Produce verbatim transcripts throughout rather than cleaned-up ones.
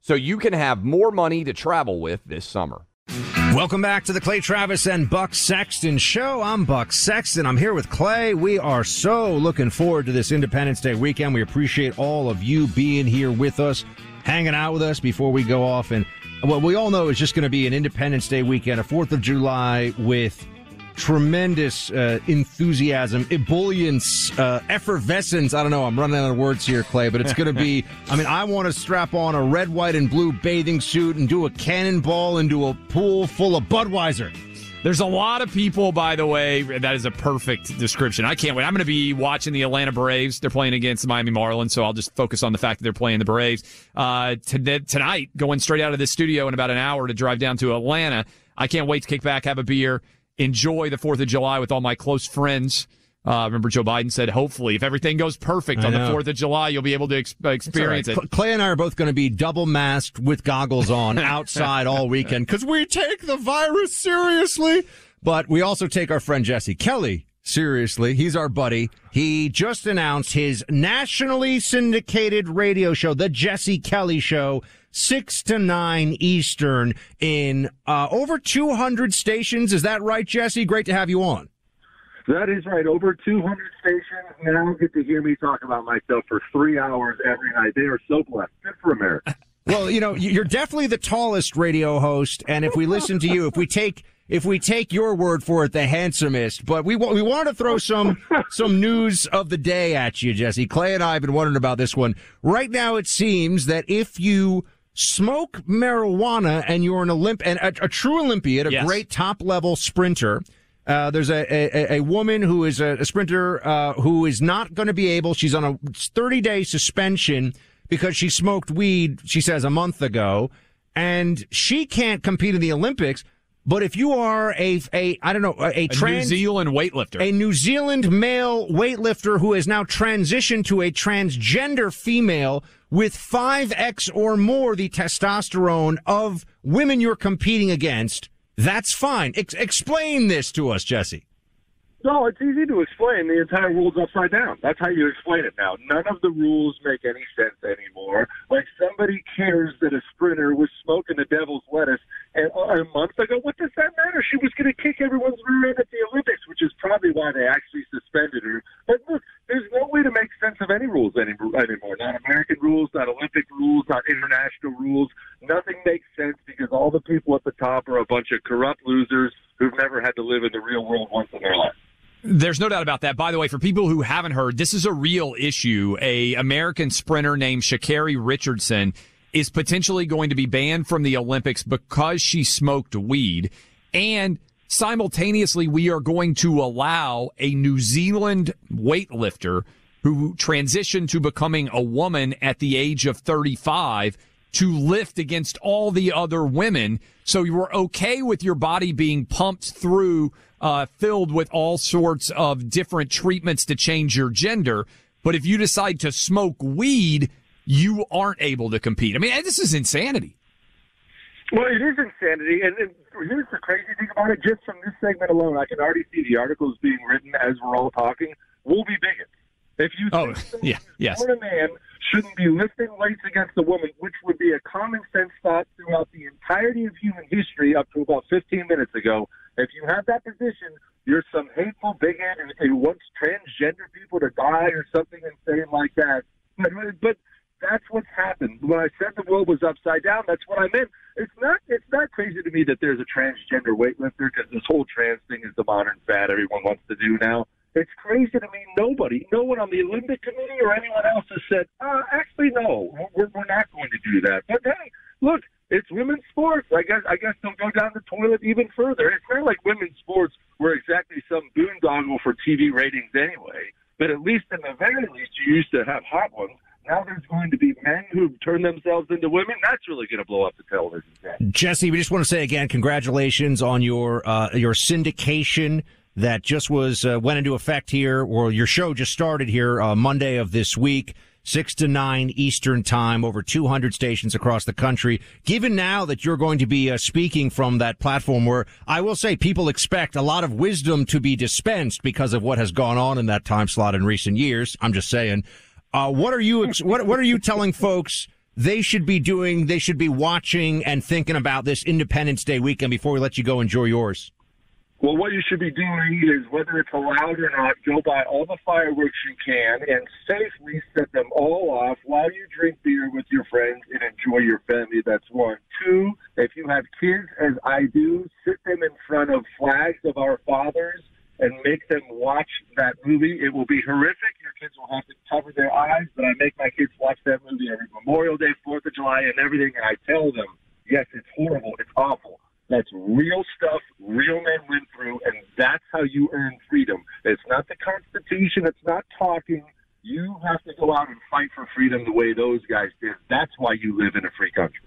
so you can have more money to travel with this summer. Welcome back to the Clay Travis and Buck Sexton Show. I'm Buck Sexton. I'm here with Clay. We are so looking forward to this Independence Day weekend. We appreciate all of you being here with us, hanging out with us before we go off. And what we all know is just going to be an Independence Day weekend, a fourth of July with tremendous uh, enthusiasm, ebullience, uh, effervescence. I don't know. I'm running out of words here, Clay, but it's going to be, I mean, I want to strap on a red, white, and blue bathing suit and do a cannonball into a pool full of Budweiser. There's a lot of people, by the way. That is a perfect description. I can't wait. I'm going to be watching the Atlanta Braves. They're playing against the Miami Marlins, so I'll just focus on the fact that they're playing the Braves. Uh, t- tonight, going straight out of this studio in about an hour to drive down to Atlanta. I can't wait to kick back, have a beer, enjoy the fourth of July with all my close friends. Uh, remember, Joe Biden said, hopefully, if everything goes perfect on the fourth of July, you'll be able to ex- experience right. it. Clay and I are both going to be double-masked with goggles on outside all weekend because we take the virus seriously. But we also take our friend Jesse Kelly seriously. He's our buddy. He just announced his nationally syndicated radio show, The Jesse Kelly Show, six to nine Eastern in uh, over two hundred stations. Is that right, Jesse? Great to have you on. That is right. Over two hundred stations now get to hear me talk about myself for three hours every night. They are so blessed. Good for America. Well, you know, you're definitely the tallest radio host, and if we listen to you, if we take if we take your word for it, the handsomest. But we we wanted to throw some some news of the day at you, Jesse. Clay and I have been wondering about this one. Right now, it seems that if you smoke marijuana and you're an Olymp and a, a true Olympian, a yes. great top level sprinter. Uh, there's a, a, a woman who is a, a sprinter, uh, who is not going to be able, she's on a thirty day suspension because she smoked weed, she says, a month ago, and she can't compete in the Olympics. But if you are a, a I don't know, a, a trans. A New Zealand weightlifter. A New Zealand male weightlifter who has now transitioned to a transgender female with five X or more the testosterone of women you're competing against. That's fine. Ex- explain this to us, Jesse. No, it's easy to explain. The entire world's upside down. That's how you explain it now. None of the rules make any sense anymore. Like, somebody cares that a sprinter was smoking the devil's lettuce and, uh, a month ago. What does that matter? She was going to kick everyone's rear end at the Olympics, which is probably why they actually suspended her. But look, there's no way to make sense of any rules any, anymore. Not American rules, not Olympic rules, not international rules. Nothing makes sense because all the people at the top are a bunch of corrupt losers who've never had to live in the real world once in their life. There's no doubt about that. By the way, for people who haven't heard, this is a real issue. A American sprinter named Sha'Carri Richardson is potentially going to be banned from the Olympics because she smoked weed. And simultaneously, we are going to allow a New Zealand weightlifter who transitioned to becoming a woman at the age of thirty-five to lift against all the other women. So you were okay with your body being pumped through, uh, filled with all sorts of different treatments to change your gender. But if you decide to smoke weed, you aren't able to compete. I mean, this is insanity. Well, it is insanity. And, and here's the crazy thing about it. Just from this segment alone, I can already see the articles being written as we're all talking. We'll be bigots. If you oh, think yeah, yes. a man shouldn't be lifting weights against a woman, which would be a common sense thought throughout the entirety of human history up to about fifteen minutes ago, if you have that position, you're some hateful bigot who wants transgender people to die or something insane like that. But, but that's what's happened. When I said the world was upside down, that's what I meant. It's not it's not crazy to me that there's a transgender weightlifter, because this whole trans thing is the modern fad everyone wants to do now. It's crazy to me. Nobody, no one on the Olympic Committee or anyone else has said, uh, actually, no, we're, we're not going to do that. But hey, look, it's women's sports. I guess I guess they'll go down the toilet even further. It's not like women's sports were exactly some boondoggle for T V ratings anyway. But at least in the very least, you used to have hot ones. Now there's going to be men who turn themselves into women. That's really going to blow up the television set. Jesse, we just want to say again, congratulations on your uh, your syndication that just was uh, went into effect here, or your show just started here uh, Monday of this week, six to nine Eastern time, over two hundred stations across the country. Given now that you're going to be uh, speaking from that platform, where I will say people expect a lot of wisdom to be dispensed because of what has gone on in that time slot in recent years, I'm just saying, uh, what are you ex- what what are you telling folks they should be doing, they should be watching and thinking about this Independence Day weekend before we let you go enjoy yours? Well, what you should be doing is, whether it's allowed or not, go buy all the fireworks you can and safely set them all off while you drink beer with your friends and enjoy your family. That's one. Two, if you have kids, as I do, sit them in front of flags of our fathers and make them watch that movie. It will be horrific. Your kids will have to cover their eyes, but I make my kids watch that movie every Memorial Day, Fourth of July, and everything, and I tell them, yes, it's horrible, it's awful. That's real stuff real men went through, and that's how you earn freedom. It's not the Constitution. It's not talking. You have to go out and fight for freedom the way those guys did. That's why you live in a free country.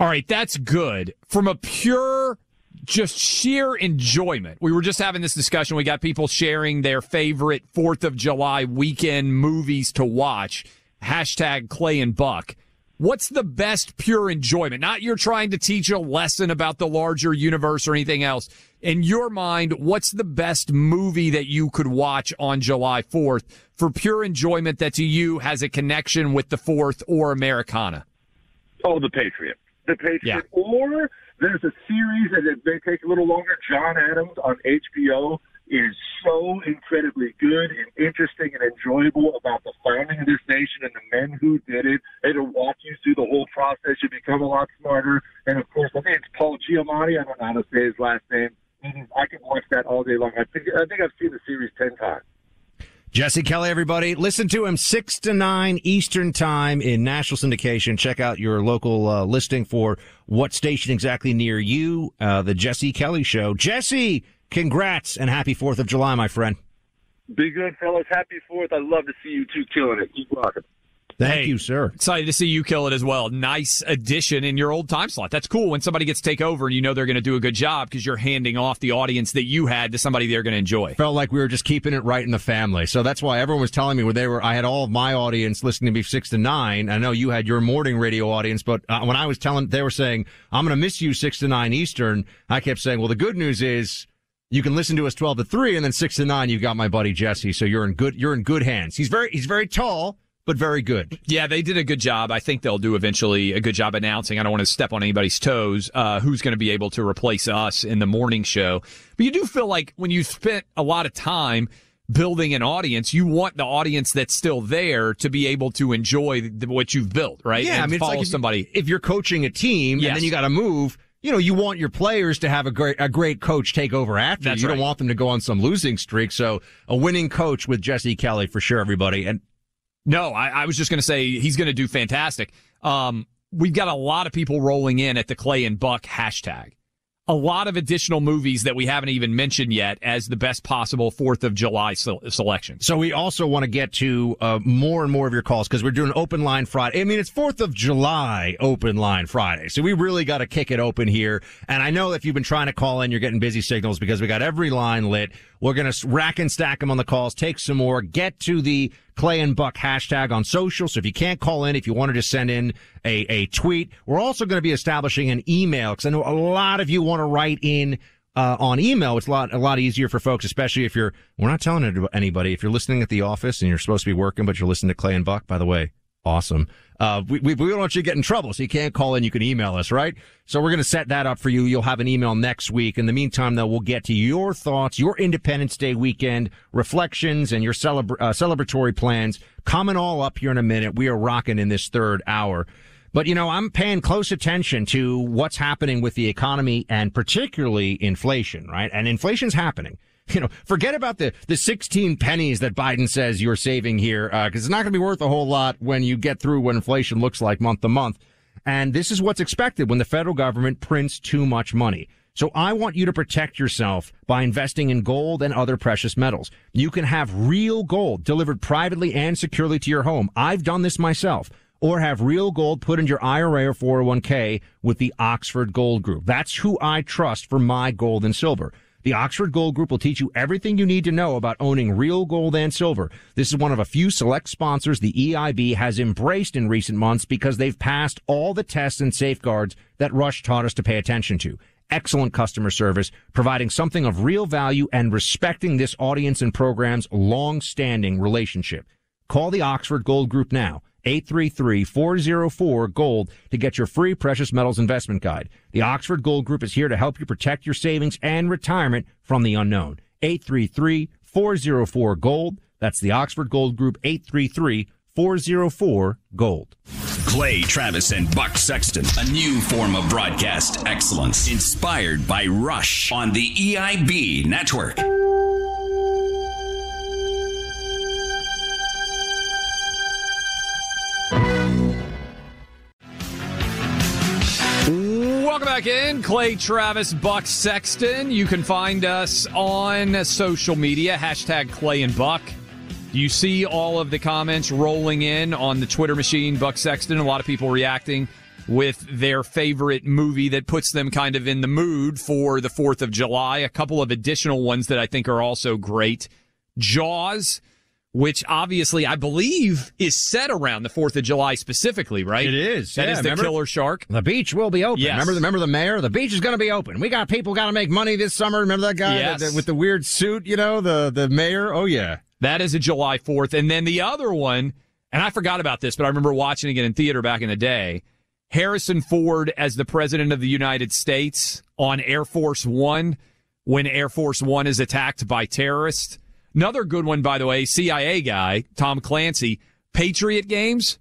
All right, that's good. From a pure, just sheer enjoyment, we were just having this discussion. We got people sharing their favorite Fourth of July weekend movies to watch, hashtag Clay and Buck. What's the best pure enjoyment? Not you're trying to teach a lesson about the larger universe or anything else. In your mind, what's the best movie that you could watch on July fourth for pure enjoyment that to you has a connection with the fourth or Americana? Oh, The Patriot. The Patriot. Yeah. Or there's a series that they take a little longer. John Adams on H B O is so incredibly good and interesting and enjoyable about the founding of this nation and the men who did it. It'll walk you through the whole process. You become a lot smarter. And, of course, I think it's Paul Giamatti. I don't know how to say his last name. I can watch that all day long. I think, I think I've seen the series ten times. Jesse Kelly, everybody. Listen to him six to nine Eastern time in national syndication. Check out your local uh, listing for what station exactly near you, uh, The Jesse Kelly Show. Jesse! Congrats and happy Fourth of July, my friend. Be good, fellas. Happy Fourth. I'd love to see you two killing it. Keep rocking. Thank hey, you, sir. Excited to see you kill it as well. Nice addition in your old time slot. That's cool when somebody gets to take over and you know they're going to do a good job because you're handing off the audience that you had to somebody they're going to enjoy. Felt like we were just keeping it right in the family. So that's why everyone was telling me when they were, I had all of my audience listening to me six to nine. I know you had your morning radio audience, but uh, when I was telling, they were saying, I'm going to miss you six to nine Eastern. I kept saying, well, the good news is, you can listen to us twelve to three, and then six to nine, you've got my buddy Jesse, so you're in good you're in good hands. He's very he's very tall, but very good. Yeah, they did a good job. I think they'll do eventually a good job announcing. I don't want to step on anybody's toes, uh, who's going to be able to replace us in the morning show. But you do feel like when you spent a lot of time building an audience, you want the audience that's still there to be able to enjoy the, what you've built, right? Yeah, and I mean, follow it's like if, somebody. If you're coaching a team, yes. and then you got to move. You know, you want your players to have a great a great coach take over after That's you. You right. don't want them to go on some losing streak. So a winning coach with Jesse Kelly for sure, everybody. And no, I, I was just going to say he's going to do fantastic. Um, we've got a lot of people rolling in at the Clay and Buck hashtag. a lot of additional movies that we haven't even mentioned yet as the best possible fourth of July selection. So we also want to get to uh, more and more of your calls because we're doing open line Friday. I mean, it's fourth of July open line Friday. So we really got to kick it open here. And I know if you've been trying to call in, you're getting busy signals because we got every line lit. We're going to rack and stack them on the calls, take some more, get to the Clay and Buck hashtag on social. So if you can't call in, if you want to just send in a, a tweet, we're also going to be establishing an email because I know a lot of you want to write in uh, on email. It's a lot, a lot easier for folks, especially if you're, we're not telling anybody, if you're listening at the office and you're supposed to be working, but you're listening to Clay and Buck, by the way. Awesome. Uh, we, we, we don't want you to get in trouble, so you can't call in. You can email us, right? So we're going to set that up for you. You'll have an email next week. In the meantime, though, we'll get to your thoughts, your Independence Day weekend reflections, and your celebra- uh, celebratory plans coming all up here in a minute. We are rocking in this third hour. But, you know, I'm paying close attention to what's happening with the economy and particularly inflation, right? And inflation's happening. You know, forget about the, the sixteen pennies that Biden says you're saving here, because uh, it's not going to be worth a whole lot when you get through what inflation looks like month to month. And this is what's expected when the federal government prints too much money. So I want you to protect yourself by investing in gold and other precious metals. You can have real gold delivered privately and securely to your home. I've done this myself. Or have real gold put in your I R A or four oh one k with the Oxford Gold Group. That's who I trust for my gold and silver. The Oxford Gold Group will teach you everything you need to know about owning real gold and silver. This is one of a few select sponsors the E I B has embraced in recent months because they've passed all the tests and safeguards that Rush taught us to pay attention to. Excellent customer service, providing something of real value and respecting this audience and program's long-standing relationship. Call the Oxford Gold Group now. eight three three, four oh four, GOLD to get your free precious metals investment guide. The Oxford Gold Group is here to help you protect your savings and retirement from the unknown. eight three three, four oh four, GOLD. That's the Oxford Gold Group, eight three three, four oh four, GOLD. Clay Travis and Buck Sexton, a new form of broadcast excellence inspired by Rush on the E I B network. Welcome back in. Clay Travis, Buck Sexton. You can find us on social media, hashtag Clay and Buck. You see all of the comments rolling in on the Twitter machine, Buck Sexton. A lot of people reacting with their favorite movie that puts them kind of in the mood for the fourth of July. A couple of additional ones that I think are also great. Jaws, which obviously I believe is set around the fourth of July specifically, right? It is. That yeah, is the remember? Killer shark. The beach will be open. Yes. Remember, remember the mayor? The beach is going to be open. We got people got to make money this summer. Remember that guy yes. that, that, with the weird suit, you know, the, the mayor? Oh, yeah. That is a July fourth. And then the other one, and I forgot about this, but I remember watching it in theater back in the day, Harrison Ford as the president of the United States on Air Force One when Air Force One is attacked by terrorists. Another good one, by the way, C I A guy, Tom Clancy, Patriot Games,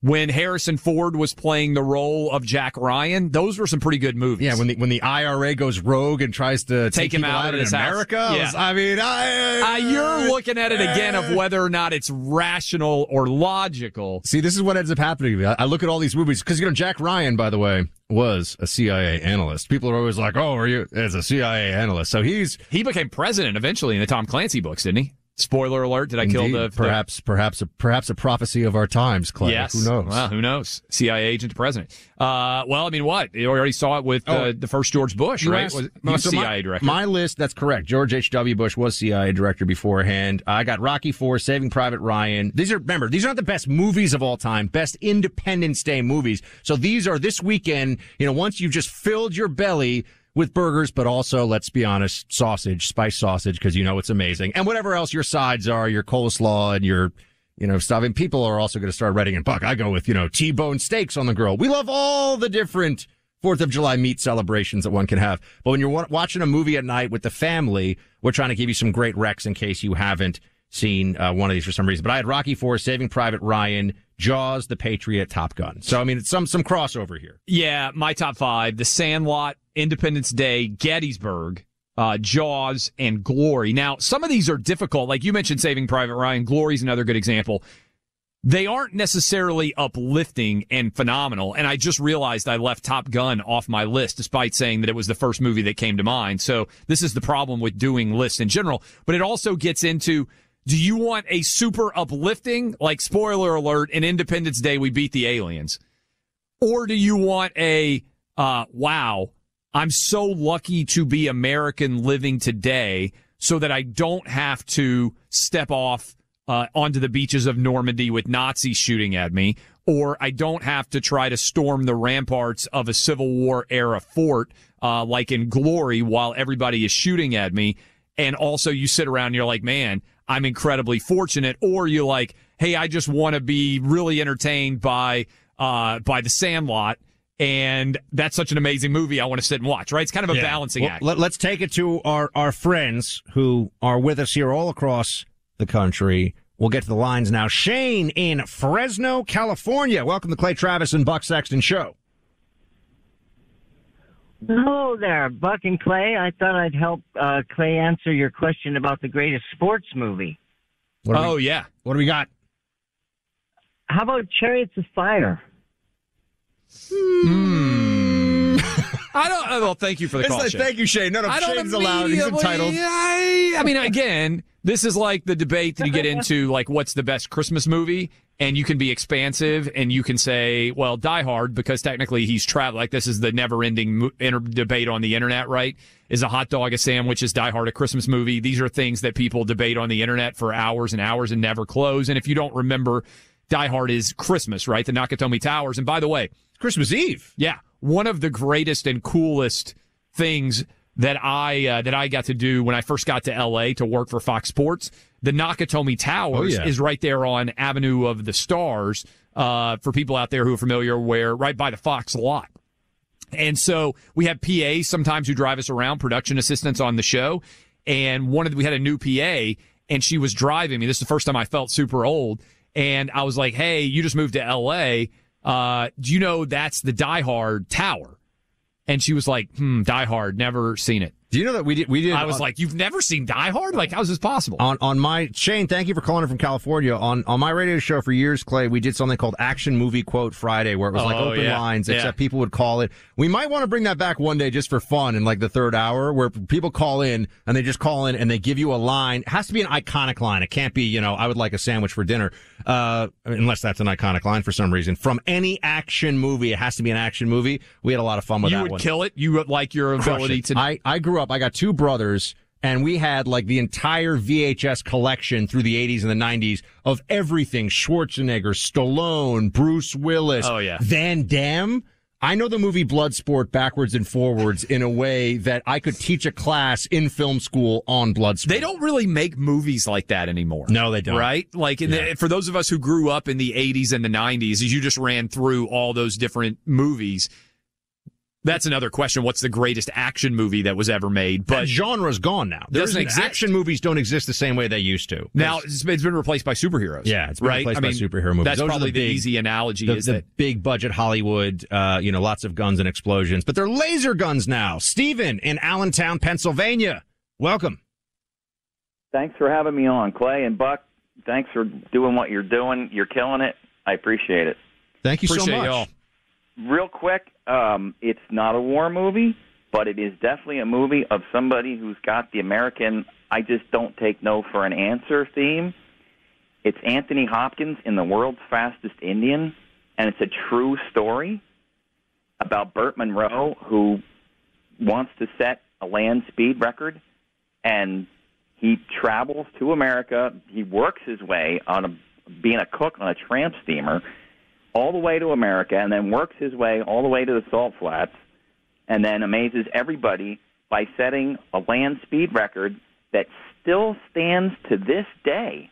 when Harrison Ford was playing the role of Jack Ryan. Those were some pretty good movies. Yeah, when the, when the I R A goes rogue and tries to take, take him out, out in America. Yeah. I, was, I mean, I, uh, you're looking at it again of whether or not it's rational or logical. See, this is what ends up happening to me. I look at all these movies because, you know, Jack Ryan, by the way, was a C I A analyst. People are always like, oh, are you as a C I A analyst? So he's he became president eventually in the Tom Clancy books, didn't he? Spoiler alert, did I Indeed. kill the... Perhaps, the, perhaps, a, perhaps a prophecy of our times, Clay. Yes. Who knows? Well, who knows? C I A agent to president. Uh, well, I mean, what? You already saw it with oh, uh, the first George Bush, right? Asked, was, he was so C I A my, director. My list, that's correct. George H W. Bush was C I A director beforehand. I got Rocky four, Saving Private Ryan. These are, remember, these aren't the best movies of all time, best Independence Day movies. So these are this weekend, you know, once you've just filled your belly with burgers, but also, let's be honest, sausage, spice sausage, because you know it's amazing. And whatever else your sides are, your coleslaw and your, you know, stuff. And people are also going to start writing in, Buck, I go with, you know, T-bone steaks on the grill. We love all the different fourth of July meat celebrations that one can have. But when you're w- watching a movie at night with the family, we're trying to give you some great recs in case you haven't seen uh, one of these for some reason. But I had Rocky four, Saving Private Ryan, Jaws, The Patriot, Top Gun. So, I mean, it's some, some crossover here. Yeah, my top five, The Sandlot, Independence Day, Gettysburg, uh, Jaws, and Glory. Now, some of these are difficult. Like you mentioned, Saving Private Ryan. Glory's another good example. they aren't necessarily uplifting and phenomenal. And I just realized I left Top Gun off my list, despite saying that it was the first movie that came to mind. So this is the problem with doing lists in general. But it also gets into, do you want a super uplifting, like, spoiler alert, in Independence Day, we beat the aliens? Or do you want a, uh, wow, I'm so lucky to be American living today so that I don't have to step off Uh, onto the beaches of Normandy with Nazis shooting at me, or I don't have to try to storm the ramparts of a Civil War era fort, uh, like in Glory, while everybody is shooting at me. And also you sit around and you're like, man, I'm incredibly fortunate. Or you're like, hey, I just want to be really entertained by, uh, by The Sandlot. And that's such an amazing movie. I want to sit and watch, right? It's kind of a yeah. balancing well, act. Let, let's take it to our, our friends who are with us here all across the country. We'll get to the lines now. Shane in Fresno, California. Welcome to Clay Travis and Buck Sexton Show. Hello there, Buck and Clay. I thought I'd help uh, Clay answer your question about the greatest sports movie. Oh, we, yeah. What do we got? How about Chariots of Fire? Hmm. I don't. Well, thank you for the it's call, like, Shane. Thank you, Shane. No, no, I Shane's allowed. He's entitled. I, I mean, again, this is like the debate that you get into, like, what's the best Christmas movie? And you can be expansive, and you can say, well, Die Hard, because technically he's traveling. Like, this is the never-ending mo- inter- debate on the internet, right? Is a hot dog a sandwich? Is Die Hard a Christmas movie? These are things that people debate on the internet for hours and hours and never close. And if you don't remember, Die Hard is Christmas, right? The Nakatomi Towers. And by the way, it's Christmas Eve. Yeah. One of the greatest and coolest things that I uh, that I got to do when I first got to L A to work for Fox Sports, the Nakatomi Towers oh, yeah. is right there on Avenue of the Stars, uh, for people out there who are familiar, where right by the Fox lot. And so we have P As sometimes who drive us around, production assistants on the show, and one of the, we had a new P A, and she was driving me. This is the first time I felt super old, and I was like, "Hey, you just moved to L A. Uh, do you know that's the Die Hard Tower?" And she was like, hmm, Die Hard, never seen it. Do you know that we did? We did. I was uh, like, you've never seen Die Hard? Like, how's this possible? On on my, Shane, thank you for calling in from California. On on my radio show for years, Clay, we did something called Action Movie Quote Friday, where it was oh, like open yeah. lines, except yeah. people would call it. We might want to bring that back one day just for fun in like the third hour, where people call in and they just call in and they give you a line. It has to be an iconic line. It can't be, you know, I would like a sandwich for dinner. Uh, unless that's an iconic line for some reason. From any action movie, it has to be an action movie. We had a lot of fun with you that one. You would kill it. You would like your ability to. I, I grew up, I got two brothers, and we had like the entire V H S collection through the eighties and the nineties of everything. Schwarzenegger, Stallone, Bruce Willis, oh, yeah. Van Damme. I know the movie Bloodsport backwards and forwards in a way that I could teach a class in film school on Bloodsport. They don't really make movies like that anymore. No, they don't. Right? Like, in yeah. the, for those of us who grew up in the eighties and the nineties, as you just ran through all those different movies, that's another question. What's the greatest action movie that was ever made? But that genre's gone now. There doesn't exist. Action movies don't exist the same way they used to. Now, it's, it's been replaced by superheroes. Yeah, it's been right? replaced I by mean, superhero movies. That's Those probably the, the big, easy analogy. The, is the that, big budget Hollywood, uh, you know, lots of guns and explosions. But they're laser guns now. Steven in Allentown, Pennsylvania. Welcome. Thanks for having me on, Clay and Buck. Thanks for doing what you're doing. You're killing it. I appreciate it. Thank you appreciate so much. Y'all. Real quick, um, it's not a war movie, but it is definitely a movie of somebody who's got the American I just don't take no for an answer theme. It's Anthony Hopkins in The World's Fastest Indian, and it's a true story about Burt Monroe, who wants to set a land speed record, and he travels to America. He works his way on a, being a cook on a tramp steamer, all the way to America, and then works his way all the way to the Salt Flats, and then amazes everybody by setting a land speed record that still stands to this day.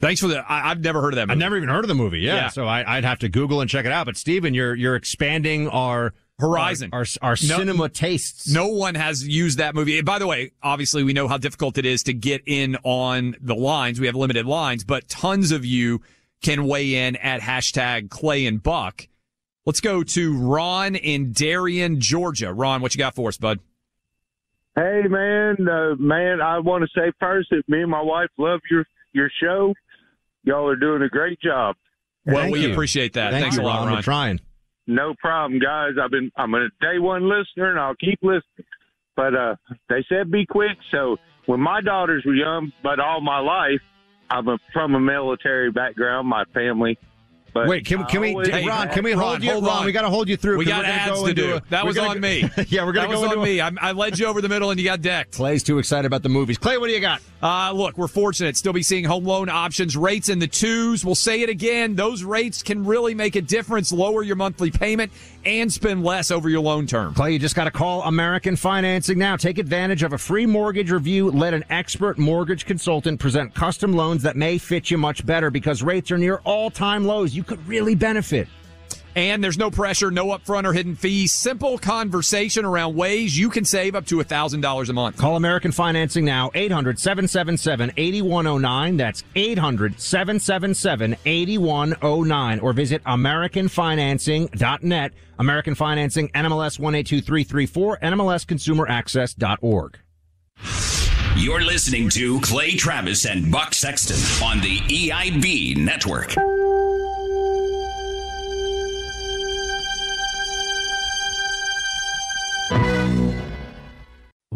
Thanks for that. I've never heard of that movie. I've never even heard of the movie, yeah. yeah. So I, I'd have to Google and check it out. But, Steven, you're you're expanding our horizon, our, our, our no, cinema tastes. No one has used that movie. And by the way, obviously, we know how difficult it is to get in on the lines. We have limited lines, but tons of you can weigh in at hashtag Clay and Buck. Let's go to Ron in Darien, Georgia. Ron, what you got for us, bud? Hey, man, uh, man, I want to say first that me and my wife love your, your show. y'all are doing a great job. Well, Thank we you. appreciate that. Thank Thanks you, a lot, Ron. Ron. We're trying. No problem, guys. I've been I'm a day one listener, and I'll keep listening. But uh, they said be quick. So when my daughters were young, but all my life, I'm a, from a military background. My family. But Wait, can, can we, hey, Ron? Can we hold Ron, you? Hold Ron, on. We got to hold you through. We got ads go to do. A, that was gonna, on me. yeah, we're gonna that go was on a, me. I, I led you over the middle, and you got decked. Clay's too excited about the movies. Clay, what do you got? Uh, look, we're fortunate still be seeing home loan options rates in the twos. We'll say it again; those rates can really make a difference. Lower your monthly payment and spend less over your loan term. Clay, you just got to call American Financing now. Take advantage of a free mortgage review. Let an expert mortgage consultant present custom loans that may fit you much better because rates are near all-time lows. You You could really benefit. And there's no pressure, no upfront or hidden fees. Simple conversation around ways you can save up to one thousand dollars a month. Call American Financing now, eight hundred, seven seven seven, eight one zero nine. That's eight hundred, seven seven seven, eight one zero nine. Or visit American Financing dot net. American Financing, N M L S one eight two three three four, N M L S Consumer Access dot org. You're listening to Clay Travis and Buck Sexton on the E I B Network.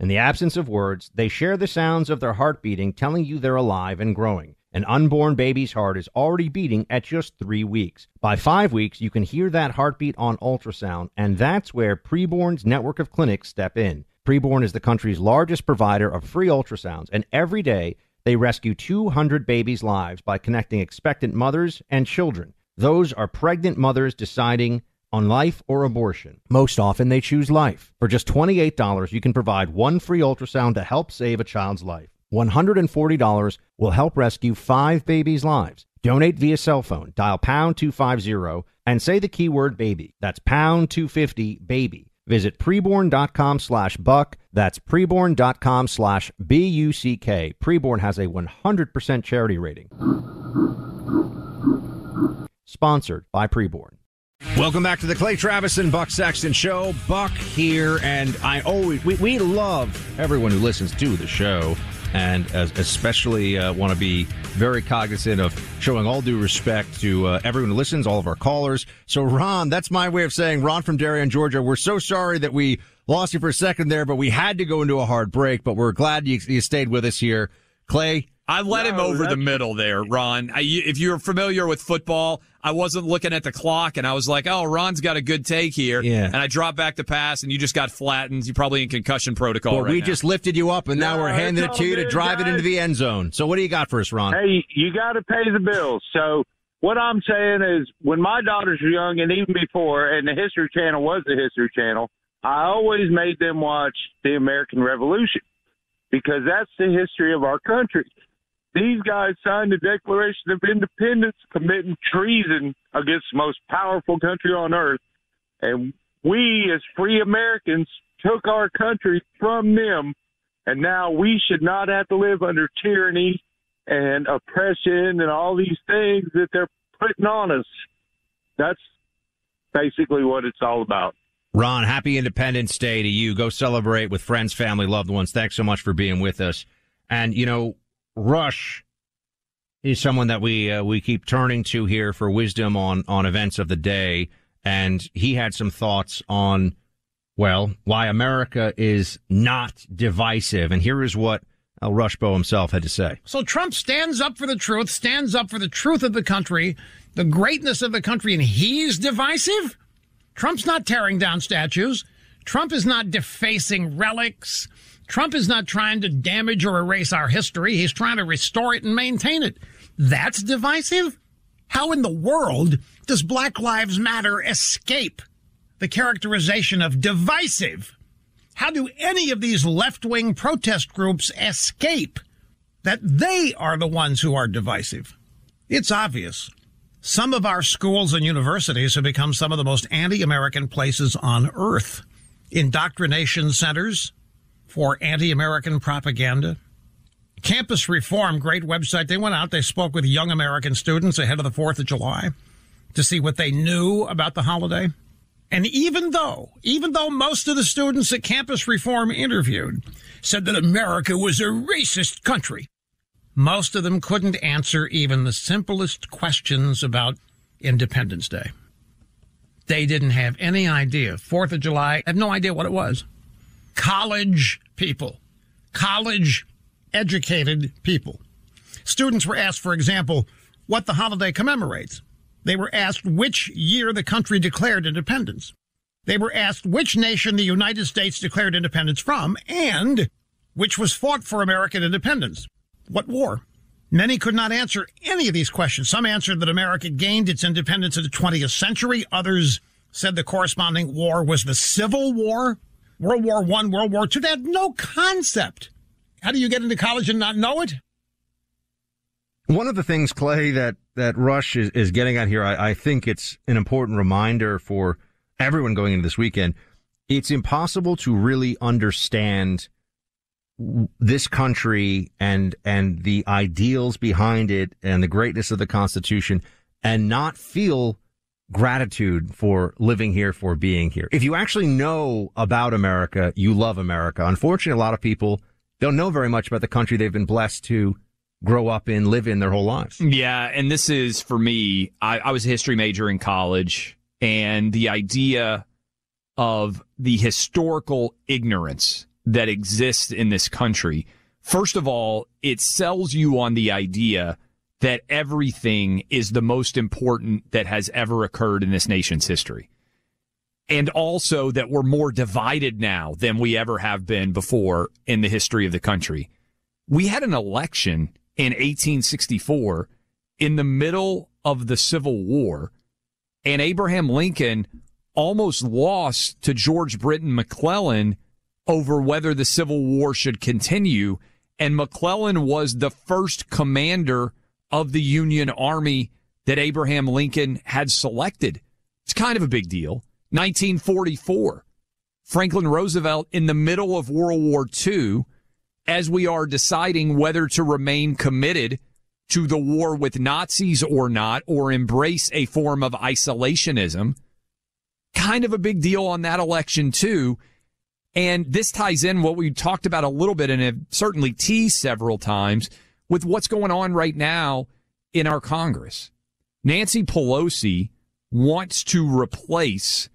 In the absence of words, they share the sounds of their heart beating, telling you they're alive and growing. An unborn baby's heart is already beating at just three weeks. By five weeks, you can hear that heartbeat on ultrasound, and that's where Preborn's network of clinics step in. Preborn is the country's largest provider of free ultrasounds, and every day they rescue two hundred babies' lives by connecting expectant mothers and children. Those are pregnant mothers deciding on life or abortion. Most often, they choose life. For just twenty-eight dollars, you can provide one free ultrasound to help save a child's life. one hundred forty dollars will help rescue five babies' lives. Donate via cell phone. Dial pound two fifty and say the keyword baby. That's pound two fifty baby. Visit preborn dot com slash buck. That's preborn dot com slash B U C K. Preborn has a one hundred percent charity rating. Sponsored by Preborn. Welcome back to the Clay Travis and Buck Sexton Show. Buck here, and I always we, we love everyone who listens to the show, and as, especially uh, want to be very cognizant of showing all due respect to uh, everyone who listens, all of our callers. So, Ron, that's my way of saying, Ron from Darien, Georgia, we're so sorry that we lost you for a second there, but we had to go into a hard break, but we're glad you, you stayed with us here. Clay, I let no, him over the middle there, Ron. I, if you're familiar with football, I wasn't looking at the clock, and I was like, oh, Ron's got a good take here. Yeah. And I dropped back the pass, and you just got flattened. You're probably in concussion protocol well, right we now. Just lifted you up, and no, now we're handing it to you good, to drive guys. It into the end zone. So what do you got for us, Ron? Hey, you got to pay the bills. So what I'm saying is when my daughters were young, and even before, and the History Channel was the History Channel, I always made them watch the American Revolution because that's the history of our country. These guys signed the Declaration of Independence, committing treason against the most powerful country on earth. And we, as free Americans, took our country from them. And now we should not have to live under tyranny and oppression and all these things that they're putting on us. That's basically what it's all about. Ron, happy Independence Day to you. Go celebrate with friends, family, loved ones. Thanks so much for being with us. And, you know, Rush is someone that we uh, we keep turning to here for wisdom on, on events of the day, and he had some thoughts on, well, why America is not divisive. And here is what uh, Rushbow himself had to say. So Trump stands up for the truth, stands up for the truth of the country, the greatness of the country, and he's divisive? Trump's not tearing down statues. Trump is not defacing relics. Trump is not trying to damage or erase our history. He's trying to restore it and maintain it. That's divisive? How in the world does Black Lives Matter escape the characterization of divisive? How do any of these left-wing protest groups escape that they are the ones who are divisive? It's obvious. Some of our schools and universities have become some of the most anti-American places on earth. Indoctrination centers for anti-American propaganda. Campus Reform, great website. They went out, they spoke with young American students ahead of the fourth of July to see what they knew about the holiday. And even though, even though most of the students at Campus Reform interviewed said that America was a racist country, most of them couldn't answer even the simplest questions about Independence Day. They didn't have any idea. fourth of July, I have no idea what it was. College people, college-educated people. Students were asked, for example, what the holiday commemorates. They were asked which year the country declared independence. They were asked which nation the United States declared independence from and which was fought for American independence. What war? Many could not answer any of these questions. Some answered that America gained its independence in the twentieth century. Others said the corresponding war was the Civil War. World War One, World War Two, they had no concept. How do you get into college and not know it? One of the things, Clay, that, that Rush is, is getting at here, I, I think it's an important reminder for everyone going into this weekend. It's impossible to really understand this country and and the ideals behind it and the greatness of the Constitution and not feel gratitude for living here, for being here. If you actually know about America, you love America. Unfortunately, a lot of people don't know very much about the country they've been blessed to grow up in, live in their whole lives. Yeah, and this is, for me, I, I was a history major in college, and the idea of the historical ignorance that exists in this country, first of all, it sells you on the idea that everything is the most important that has ever occurred in this nation's history. And also that we're more divided now than we ever have been before in the history of the country. We had an election in eighteen sixty-four in the middle of the Civil War, and Abraham Lincoln almost lost to George Britton McClellan over whether the Civil War should continue, and McClellan was the first commander of the Union Army that Abraham Lincoln had selected. It's kind of a big deal. nineteen forty-four, Franklin Roosevelt in the middle of World War Two, as we are deciding whether to remain committed to the war with Nazis or not, or embrace a form of isolationism. Kind of a big deal on that election too. And this ties in what we talked about a little bit and have certainly teased several times with what's going on right now in our Congress. Nancy Pelosi wants to replace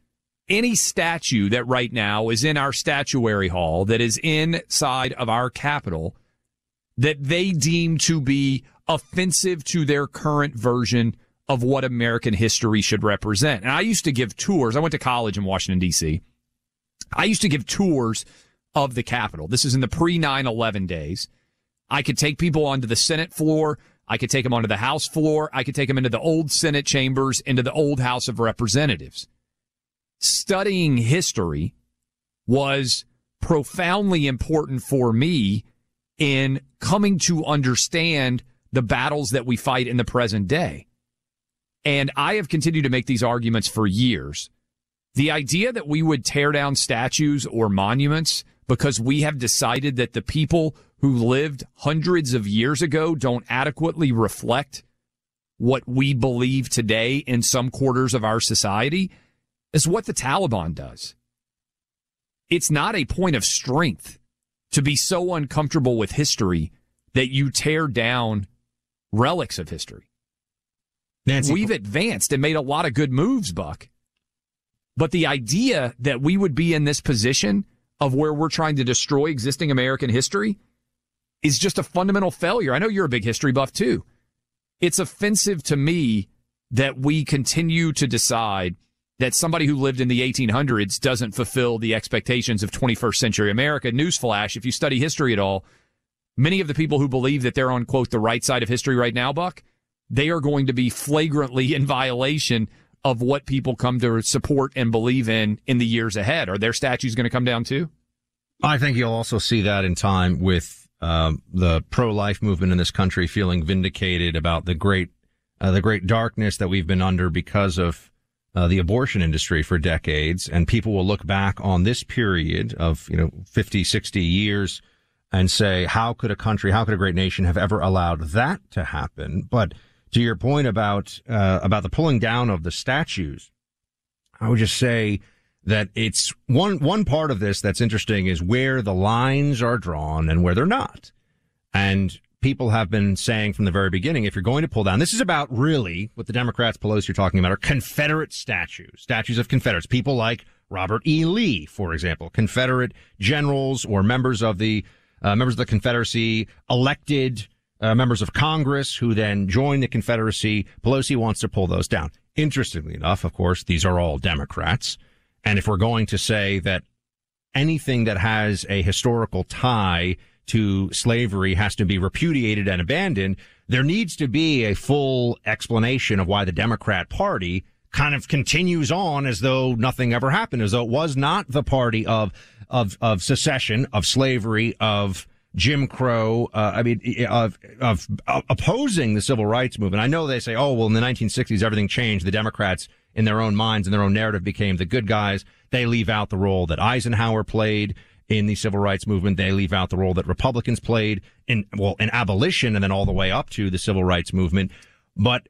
any statue that right now is in our statuary hall, that is inside of our Capitol, that they deem to be offensive to their current version of what American history should represent. And I used to give tours. I went to college in Washington, D C. I used to give tours of the Capitol. This is in the pre nine eleven days. I could take people onto the Senate floor. I could take them onto the House floor. I could take them into the old Senate chambers, into the old House of Representatives. Studying history was profoundly important for me in coming to understand the battles that we fight in the present day. And I have continued to make these arguments for years. The idea that we would tear down statues or monuments because we have decided that the people who lived hundreds of years ago don't adequately reflect what we believe today in some quarters of our society is what the Taliban does. It's not a point of strength to be so uncomfortable with history that you tear down relics of history. Nancy. We've advanced and made a lot of good moves, Buck. But the idea that we would be in this position of where we're trying to destroy existing American history is just a fundamental failure. I know you're a big history buff, too. It's offensive to me that we continue to decide that somebody who lived in the eighteen hundreds doesn't fulfill the expectations of twenty-first century America. Newsflash, if you study history at all, many of the people who believe that they're on, quote, the right side of history right now, Buck, they are going to be flagrantly in violation of what people come to support and believe in in the years ahead. Are their statues going to come down, too? I think you'll also see that in time with um, the pro-life movement in this country feeling vindicated about the great uh, the great darkness that we've been under because of Uh, the abortion industry for decades, and people will look back on this period of, you know, fifty, sixty years and say, how could a country, how could a great nation have ever allowed that to happen? But to your point about, uh, about the pulling down of the statues, I would just say that it's one, one part of this that's interesting is where the lines are drawn and where they're not. And people have been saying from the very beginning, if you're going to pull down, this is about really what the Democrats, Pelosi, are talking about are Confederate statues, statues of Confederates, people like Robert E. Lee, for example, Confederate generals or members of the uh, members of the Confederacy, elected uh, members of Congress who then joined the Confederacy. Pelosi wants to pull those down. Interestingly enough, of course, these are all Democrats. And if we're going to say that anything that has a historical tie to slavery has to be repudiated and abandoned, there needs to be a full explanation of why the Democrat Party kind of continues on as though nothing ever happened, as though it was not the party of of of secession, of slavery, of Jim Crow, uh, I mean, of, of of opposing the civil rights movement. I know they say, oh, well, in the nineteen sixties, everything changed. The Democrats, in their own minds and their own narrative, became the good guys. They leave out the role that Eisenhower played in the civil rights movement. They leave out the role that Republicans played in, well, in abolition and then all the way up to the civil rights movement. But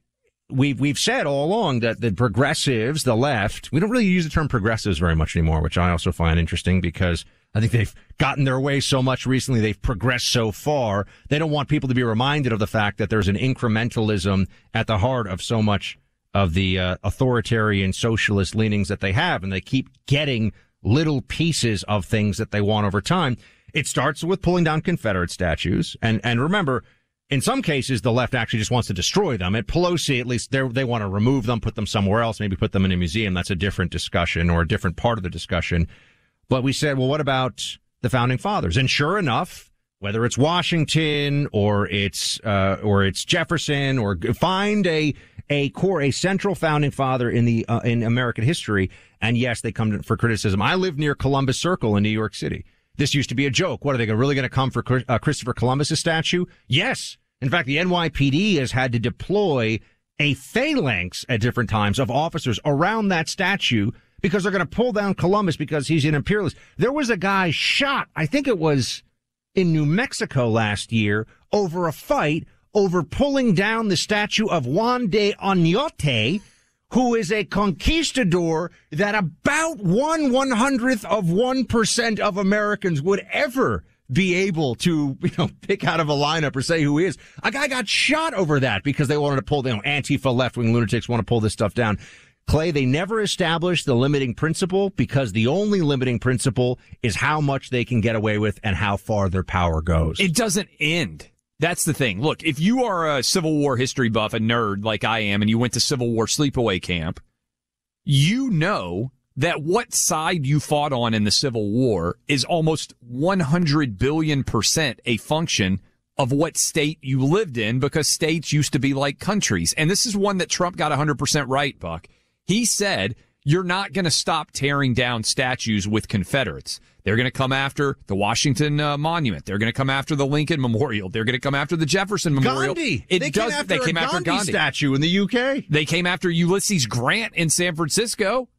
we've, we've said all along that the progressives, the left, we don't really use the term progressives very much anymore, which I also find interesting because I think they've gotten their way so much recently. They've progressed so far. They don't want people to be reminded of the fact that there's an incrementalism at the heart of so much of the uh, authoritarian socialist leanings that they have. And they keep getting little pieces of things that they want over time. It starts with pulling down Confederate statues. And, and remember, in some cases, the left actually just wants to destroy them. At Pelosi, at least, they want to remove them, put them somewhere else, maybe put them in a museum. That's a different discussion or a different part of the discussion. But we said, well, what about the founding fathers? And sure enough, whether it's Washington or it's, uh, or it's Jefferson, or find a, a core, a central founding father in the, uh, in American history. And yes, they come for criticism. I live near Columbus Circle in New York City. This used to be a joke. What, are they really going to come for uh, Christopher Columbus's statue? Yes. In fact, the N Y P D has had to deploy a phalanx at different times of officers around that statue because they're going to pull down Columbus because he's an imperialist. There was a guy shot, I think it was in New Mexico last year, over a fight over pulling down the statue of Juan de Oñate, who is a conquistador that about one one hundredth of one percent of Americans would ever be able to, you know, pick out of a lineup or say who he is. A guy got shot over that because they wanted to pull down, you know, Antifa, left-wing lunatics want to pull this stuff down. Clay, they never established the limiting principle because the only limiting principle is how much they can get away with and how far their power goes. It doesn't end. That's the thing. Look, if you are a Civil War history buff, a nerd like I am, and you went to Civil War sleepaway camp, you know that what side you fought on in the Civil War is almost one hundred billion percent a function of what state you lived in, because states used to be like countries. And this is one that Trump got one hundred percent right, Buck. He said, you're not going to stop tearing down statues with Confederates. They're going to come after the Washington uh, Monument. They're going to come after the Lincoln Memorial. They're going to come after the Jefferson Memorial. Gandhi. It they does, came, after, they came Gandhi after Gandhi statue in the U K. They came after Ulysses Grant in San Francisco.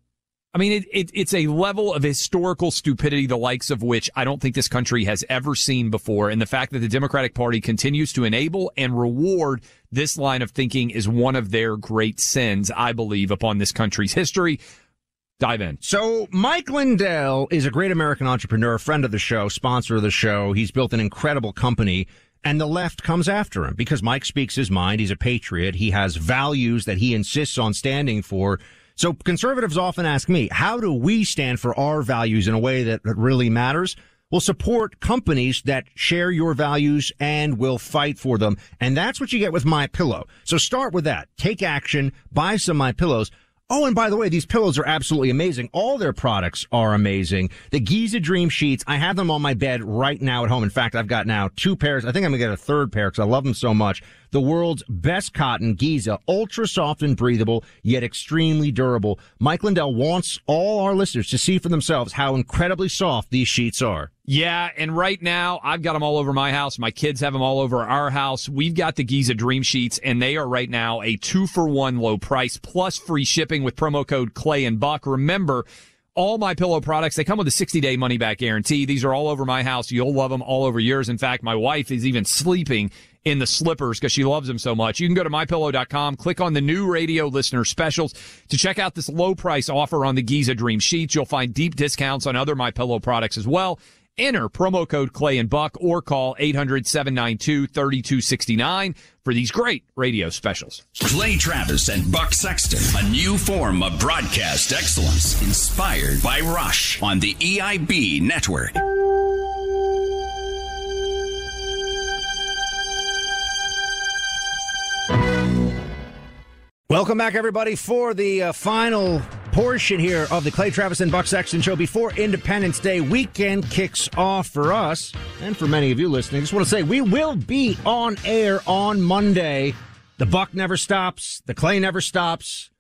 I mean, it, it, it's a level of historical stupidity, the likes of which I don't think this country has ever seen before. And the fact that the Democratic Party continues to enable and reward this line of thinking is one of their great sins, I believe, upon this country's history. Dive in. So Mike Lindell is a great American entrepreneur, friend of the show, sponsor of the show. He's built an incredible company, and the left comes after him because Mike speaks his mind. He's a patriot. He has values that he insists on standing for. So conservatives often ask me, how do we stand for our values in a way that really matters? We'll support companies that share your values and will fight for them. And that's what you get with MyPillow. So start with that. Take action. Buy some MyPillows. Oh, and by the way, these pillows are absolutely amazing. All their products are amazing. The Giza Dream Sheets, I have them on my bed right now at home. In fact, I've got now two pairs. I think I'm going to get a third pair because I love them so much. The world's best cotton, Giza, ultra soft and breathable, yet extremely durable. Mike Lindell wants all our listeners to see for themselves how incredibly soft these sheets are. Yeah, and right now, I've got them all over my house. My kids have them all over our house. We've got the Giza Dream Sheets, and they are right now a two-for-one low price, plus free shipping with promo code Clay and Buck. Remember, all my pillow products, they come with a sixty-day money-back guarantee. These are all over my house. You'll love them all over yours. In fact, my wife is even sleeping in the slippers because she loves them so much. You can go to my pillow dot com, click on the new radio listener specials to check out this low price offer on the Giza Dream Sheets. You'll find deep discounts on other MyPillow products as well. Enter promo code Clay and Buck or call eight hundred, seven nine two, three two six nine for these great radio specials. Clay Travis and Buck Sexton, a new form of broadcast excellence inspired by Rush on the E I B network. Welcome back, everybody, for the uh, final portion here of the Clay Travis and Buck Sexton Show before Independence Day weekend kicks off for us. And for many of you listening, I just want to say we will be on air on Monday. The Buck never stops. The Clay never stops.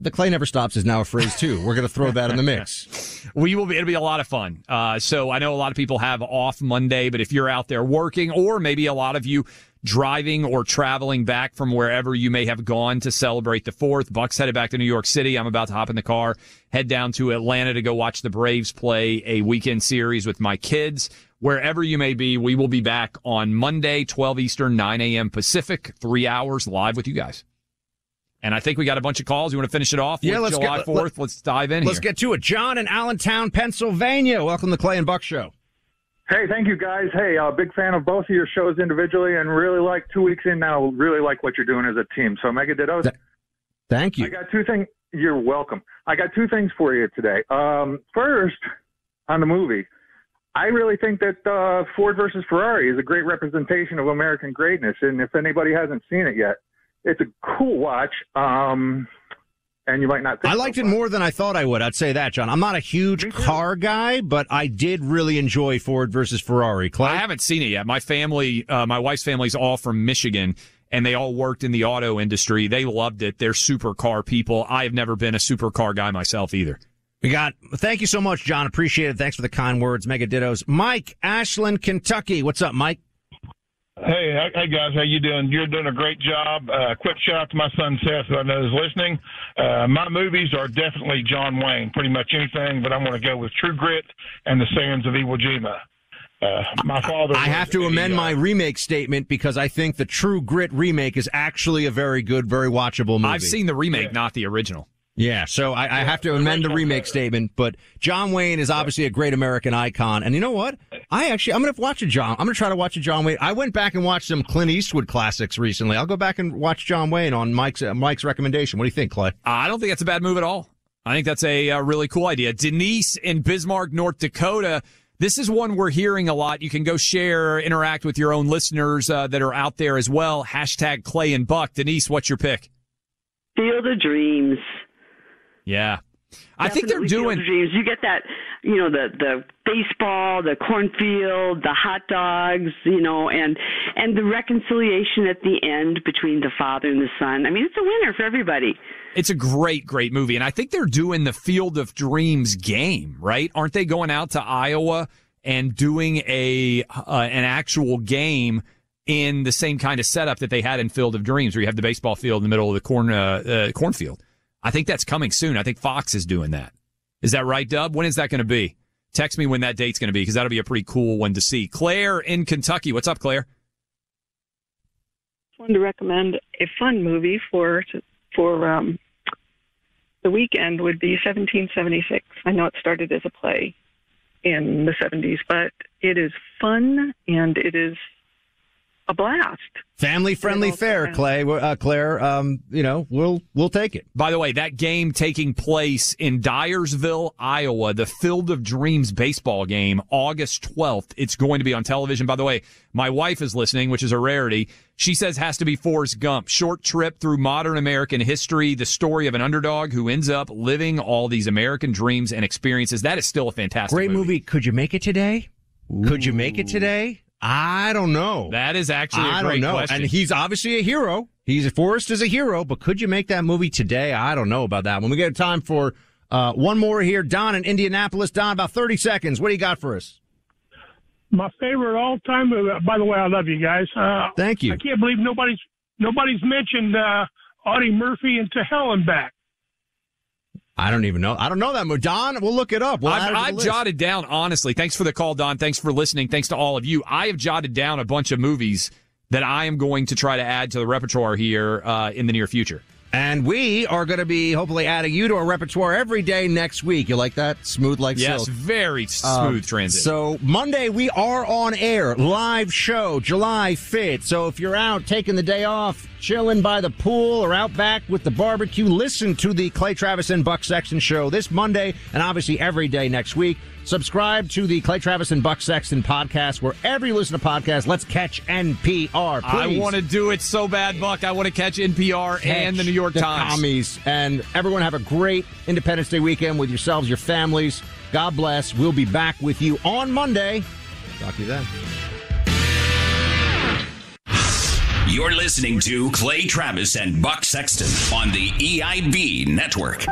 The Clay never stops is now a phrase, too. We're going to throw that in the mix. We will be. It'll be a lot of fun. Uh, so I know a lot of people have off Monday, but if you're out there working, or maybe a lot of you driving or traveling back from wherever you may have gone to celebrate the fourth. Buck's headed back to New York City. I'm about to hop in the car, head down to Atlanta to go watch the Braves play a weekend series with my kids. Wherever you may be, we will be back on Monday, twelve Eastern, nine a.m. Pacific, three hours live with you guys. And I think we got a bunch of calls. You want to finish it off? Yeah, let's July fourth. Let, let's dive in. Let's here. get to it. John in Allentown, Pennsylvania. Welcome to the Clay and Buck Show. Hey, thank you, guys. Hey, uh, big fan of both of your shows individually, and really like two weeks in now, really like what you're doing as a team. So, mega dittos. Th- thank you. I got two things. You're welcome. I got two things for you today. Um, first, on the movie, I really think that uh, Ford versus Ferrari is a great representation of American greatness. And if anybody hasn't seen it yet, it's a cool watch. Um, and you might not think I liked so it more than I thought I would. I'd say that, John. I'm not a huge car guy, but I did really enjoy Ford versus Ferrari. Clay? I haven't seen it yet. My family, uh, my wife's family's all from Michigan, and they all worked in the auto industry. They loved it. They're supercar people. I've never been a supercar guy myself either. We got, thank you so much, John. Appreciate it. Thanks for the kind words. Mega dittos. Mike, Ashland, Kentucky. What's up, Mike? Hey, hey guys, how you doing? You're doing a great job. Uh, quick shout out to my son Seth, who I know is listening. Uh, my movies are definitely John Wayne, pretty much anything, but I'm going to go with True Grit and The Sands of Iwo Jima. Uh, my father. I have to amend my remake statement because I think the True Grit remake is actually a very good, very watchable movie. I've seen the remake, yeah. Not the original. Yeah, so I, yeah, I have to amend the remake better. statement, but John Wayne is obviously a great American icon. And you know what? I actually, I'm going to watch a John. I'm going to try to watch a John Wayne. I went back and watched some Clint Eastwood classics recently. I'll go back and watch John Wayne on Mike's uh, Mike's recommendation. What do you think, Clay? I don't think that's a bad move at all. I think that's a uh, really cool idea. Denise in Bismarck, North Dakota. This is one we're hearing a lot. You can go share, interact with your own listeners uh, that are out there as well. Hashtag Clay and Buck. Denise, what's your pick? Field of Dreams. Yeah. Definitely I think they're doing... Field of Dreams. You get that, you know, the, the baseball, the cornfield, the hot dogs, you know, and and the reconciliation at the end between the father and the son. I mean, it's a winner for everybody. It's a great, great movie. And I think they're doing the Field of Dreams game, right? Aren't they going out to Iowa and doing a uh, an actual game in the same kind of setup that they had in Field of Dreams, where you have the baseball field in the middle of the corn uh, uh, cornfield? I think that's coming soon. I think Fox is doing that. Is that right, Dub? When is that going to be? Text me when that date's going to be, because that'll be a pretty cool one to see. Claire in Kentucky. What's up, Claire? I wanted to recommend a fun movie for for um, the weekend would be seventeen seventy-six. I know it started as a play in the seventies, but it is fun and it is a blast. Family-friendly fare, Clay. Uh, Claire, um, you know, we'll we'll take it. By the way, that game taking place in Dyersville, Iowa, the Field of Dreams baseball game, August twelfth. It's going to be on television. By the way, my wife is listening, which is a rarity. She says has to be Forrest Gump. Short trip through modern American history, the story of an underdog who ends up living all these American dreams and experiences. That is still a fantastic movie. Great movie. Could you make it today? Ooh. Could you make it today? I don't know. That is actually a great question. I don't know. And he's obviously a hero. He's Forrest is a hero, but could you make that movie today? I don't know about that. When we get time for uh, one more here, Don in Indianapolis. Don, about thirty seconds. What do you got for us? My favorite all-time movie. By the way, I love you guys. Uh, Thank you. I can't believe nobody's nobody's mentioned uh, Audie Murphy and To Hell and Back. I don't even know. I don't know that movie. Don, we'll look it up. We'll I've, it I've jotted down, honestly. Thanks for the call, Don. Thanks for listening. Thanks to all of you. I have jotted down a bunch of movies that I am going to try to add to the repertoire here uh, in the near future. And we are going to be hopefully adding you to our repertoire every day next week. You like that? Smooth like silk. Yes, very smooth uh, transition. So Monday, we are on air, live show, July fifth. So if you're out taking the day off, chilling by the pool or out back with the barbecue, listen to the Clay Travis and Buck Sexton Show this Monday and obviously every day next week. Subscribe to the Clay Travis and Buck Sexton podcast wherever you listen to podcasts. Let's catch N P R, please. I want to do it so bad, Buck. I want to catch N P R catch and the New York the Times. Commies. And everyone have a great Independence Day weekend with yourselves, your families. God bless. We'll be back with you on Monday. Talk to you then. You're listening to Clay Travis and Buck Sexton on the E I B Network.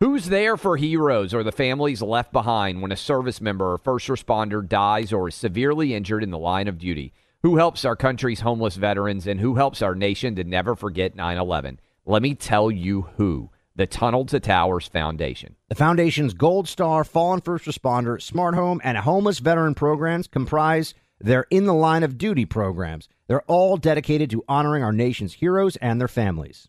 Who's there for heroes or the families left behind when a service member or first responder dies or is severely injured in the line of duty? Who helps our country's homeless veterans, and who helps our nation to never forget nine eleven? Let me tell you who. The Tunnel to Towers Foundation. The foundation's Gold Star, Fallen First Responder, Smart Home, and Homeless Veteran programs comprise their In the Line of Duty programs. They're all dedicated to honoring our nation's heroes and their families.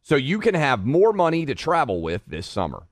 so you can have more money to travel with this summer.